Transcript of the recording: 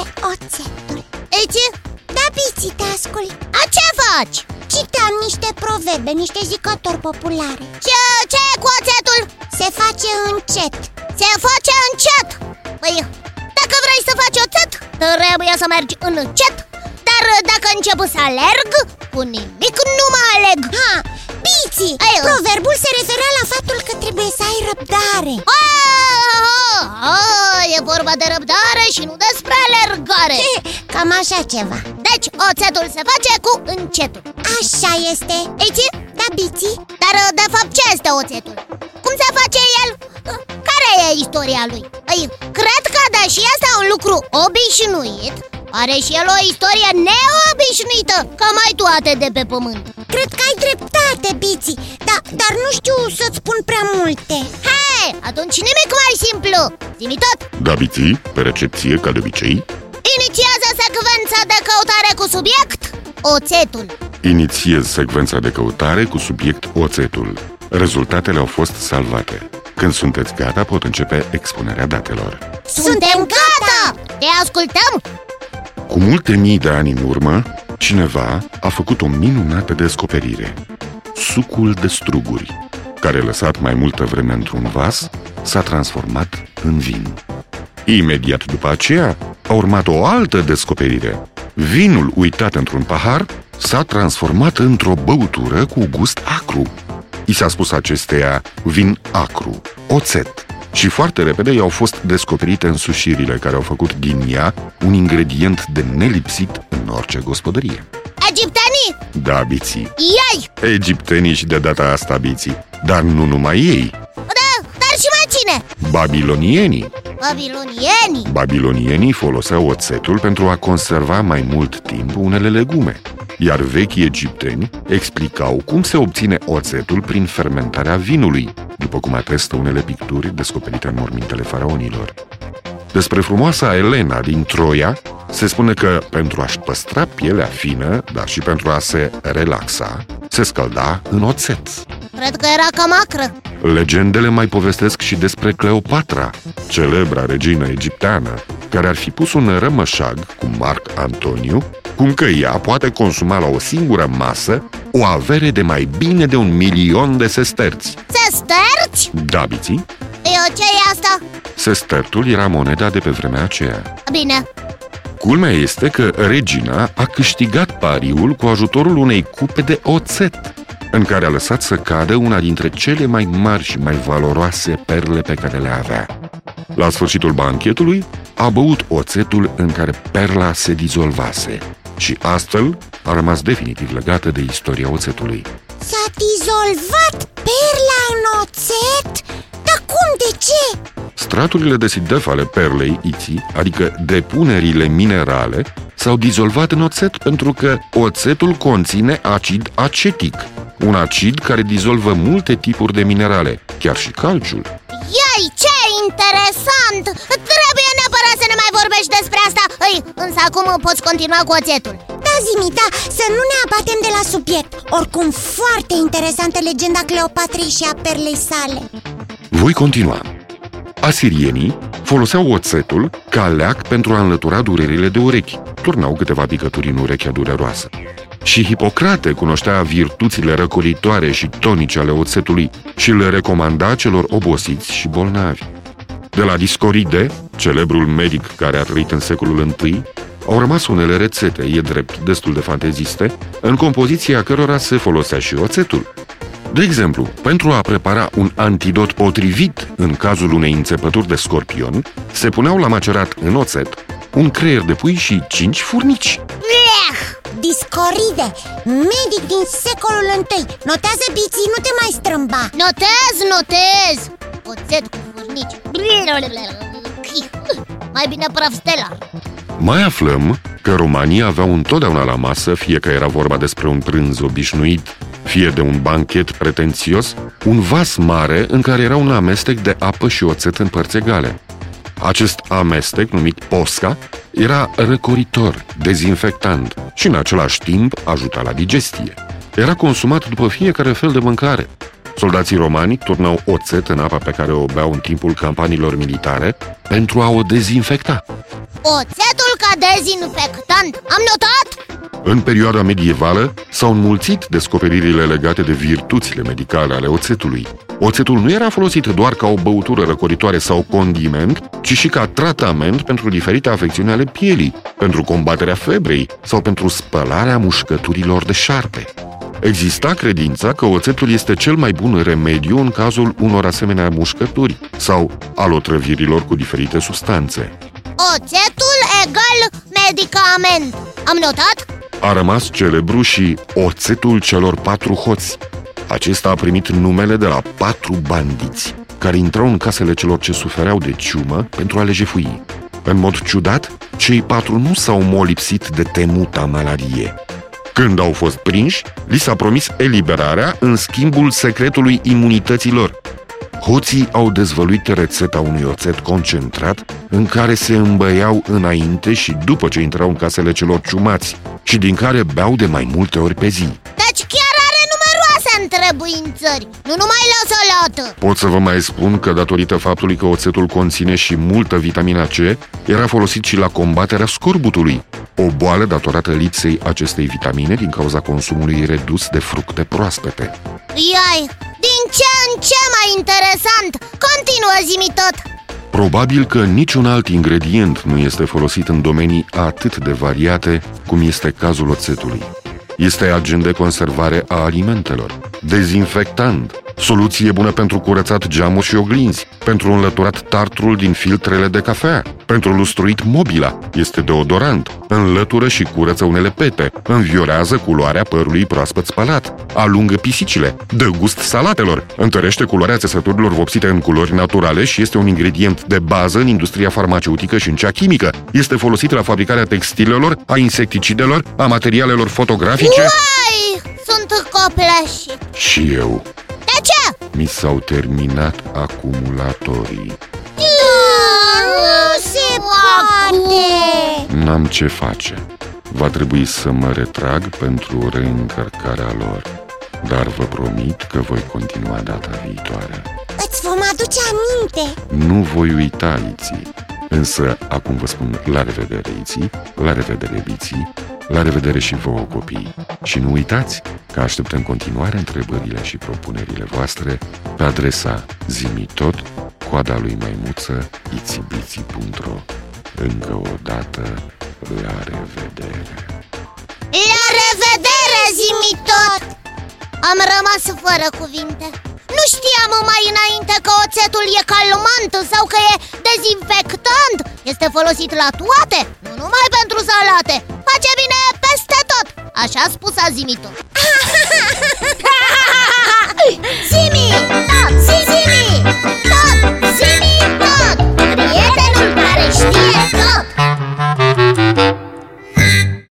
zice oțetul. Ece? Da, pisitascul. A, ce faci? Citam niște proverbe, niște zicători populare. Ce e cu oțetul? Se face încet. Se face încet? Păi, dacă vrei să faci oțet, trebuie să mergi încet. Dar dacă încep să alerg, cu nimic nu mă aleg. Ha, piții! Proverbul se referea la faptul că trebuie să ai răbdare. E vorba de răbdare și nu despre alergare. Cam așa ceva. Deci oțetul se face cu încetul. Așa este. Eci? Da, biții? Dar de fapt ce este oțetul? Cum se face el? Care e istoria lui? Cred că deși este un lucru obișnuit, are și el o istorie neobișnuită, ca mai toate de pe pământ. Cred că ai dreptate, biții, dar nu știu să-ți spun prea multe. Hei, atunci nimic mai simplu. Zi-mi tot. Da, biții, pe recepție, ca de obicei. Inițiază secvența de căutare cu subiect oțetul. Inițiez secvența de căutare cu subiect oțetul. Rezultatele au fost salvate. Când sunteți gata, pot începe expunerea datelor. Suntem gata! Te ascultăm! Cu multe mii de ani în urmă, cineva a făcut o minunată descoperire. Sucul de struguri, care, lăsat mai multă vreme într-un vas, s-a transformat în vin. Imediat după aceea a urmat o altă descoperire. Vinul uitat într-un pahar s-a transformat într-o băutură cu gust acru. I s-a spus acesteia vin acru, oțet. Și foarte repede i-au fost descoperite însușirile care au făcut din ea un ingredient de nelipsit în orice gospodărie. Egiptenii? Da, biții. Ei? Egiptenii și de data asta, biții. Dar nu numai ei. Da, dar și mai cine? Babilonienii. Babilonienii? Babilonienii foloseau oțetul pentru a conserva mai mult timp unele legume. Iar vechii egipteni explicau cum se obține oțetul prin fermentarea vinului, după cum atestă unele picturi descoperite în mormintele faraonilor. Despre frumoasa Elena din Troia se spune că, pentru a-și păstra pielea fină, dar și pentru a se relaxa, se scălda în oțet. Cred că era cam acră. Legendele mai povestesc și despre Cleopatra, celebra regină egipteană, care ar fi pus un rămășag cu Marc Antoniu, cum că ea poate consuma la o singură masă o avere de mai bine de 1.000.000 de sesterți. Sesterți? Da, biții. Ce e asta? Sestertul era moneda de pe vremea aceea. Bine. Culmea este că regina a câștigat pariul cu ajutorul unei cupe de oțet, în care a lăsat să cadă una dintre cele mai mari și mai valoroase perle pe care le avea. La sfârșitul banchetului, a băut oțetul în care perla se dizolvase și astfel a rămas definitiv legată de istoria oțetului. S-a dizolvat perla în oțet? Dar cum? De ce? Straturile de sidef ale perlei, iții, adică depunerile minerale, s-au dizolvat în oțet pentru că oțetul conține acid acetic, un acid care dizolvă multe tipuri de minerale, chiar și calciul. Iai, ce interesant! Trebuie neapărat să ne mai vorbești despre asta. Însă acum poți continua cu oțetul. Da, Zimita, să nu ne abatem de la subiect. Oricum, foarte interesantă legenda Cleopatrei și a perlei sale. Voi continua. Asirienii foloseau oțetul ca leac pentru a înlătura durerile de urechi. Turnau câteva picături în urechea dureroasă. Și Hipocrate cunoștea virtuțile răcoritoare și tonice ale oțetului și le recomanda celor obosiți și bolnavi. De la Dioscoride, celebrul medic care a trăit în secolul I, au rămas unele rețete, e drept, destul de fanteziste, în compoziția cărora se folosea și oțetul. De exemplu, pentru a prepara un antidot potrivit în cazul unei înțepături de scorpion, se puneau la macerat în oțet un creier de pui și 5 furnici. Dioscoride, medic din secolul I. Notează, biții, nu te mai strâmba. Notez. Oțet cu furnici. Mai bine praf stelar. Mai aflăm că romanii aveau întotdeauna la masă, fie că era vorba despre un prânz obișnuit, fie de un banchet pretențios, un vas mare în care era un amestec de apă și oțet în părți egale. Acest amestec, numit Posca, era răcoritor, dezinfectant și în același timp ajuta la digestie. Era consumat după fiecare fel de mâncare. Soldații romani turnau oțet în apa pe care o beau în timpul campaniilor militare pentru a o dezinfecta. Oțetul ca dezinfectant, am notat? În perioada medievală s-au înmulțit descoperirile legate de virtuțile medicale ale oțetului. Oțetul nu era folosit doar ca o băutură răcoritoare sau condiment, ci și ca tratament pentru diferite afecțiuni ale pielii, pentru combaterea febrei sau pentru spălarea mușcăturilor de șarpe. Exista credința că oțetul este cel mai bun remediu în cazul unor asemenea mușcături sau al otrăvirilor cu diferite substanțe. Oțetul egal medicament, am notat? A rămas celebru și oțetul celor 4 hoți. Acesta a primit numele de la 4 bandiți, care intrau în casele celor ce sufereau de ciumă pentru a le jefui. În mod ciudat, cei 4 nu s-au molipsit de temuta malarie. Când au fost prinși, li s-a promis eliberarea în schimbul secretului imunității lor. Hoții au dezvăluit rețeta unui oțet concentrat în care se îmbăiau înainte și după ce intrau în casele celor ciumați și din care beau de mai multe ori pe zi. Deci chiar are numeroase întrebuințări, nu numai la salată. Pot să vă mai spun că datorită faptului că oțetul conține și multă vitamina C, era folosit și la combaterea scorbutului, o boală datorată lipsei acestei vitamine din cauza consumului redus de fructe proaspete. Iai, din ce în ce mai interesant! Continuă, zi-mi tot! Probabil că niciun alt ingredient nu este folosit în domenii atât de variate cum este cazul oțetului. Este agent de conservare a alimentelor, dezinfectant, soluție bună pentru curățat geamuri și oglinzi, pentru înlăturat tartrul din filtrele de cafea, pentru lustruit mobila, este deodorant, înlătură și curăță unele pete, înviorează culoarea părului proaspăt spălat, alungă pisicile, dă gust salatelor, întărește culoarea țesăturilor vopsite în culori naturale și este un ingredient de bază în industria farmaceutică și în cea chimică. Este folosit la fabricarea textilelor, a insecticidelor, a materialelor fotografice... Uai! Sunt copleșit! Și eu... De ce? Mi s-au terminat acumulatorii. Nu se poate! N-am ce face. Va trebui să mă retrag pentru reîncărcarea lor. Dar vă promit că voi continua data viitoare. Îți vom aduce aminte. Nu voi uita, Iții. Însă, acum vă spun la revedere, Iții. La revedere, Biții. La revedere și vouă, copii. Și nu uitați că așteptăm în continuare întrebările și propunerile voastre pe adresa zimitot@itzibiții.ro. Încă o dată, la revedere! La revedere, Zimitot! Am rămas fără cuvinte. Nu știam mai înainte că oțetul e calmant sau că e dezinfectant. Este folosit la toate, nu numai pentru salate. Face bine peste tot, așa a spus Zimitot.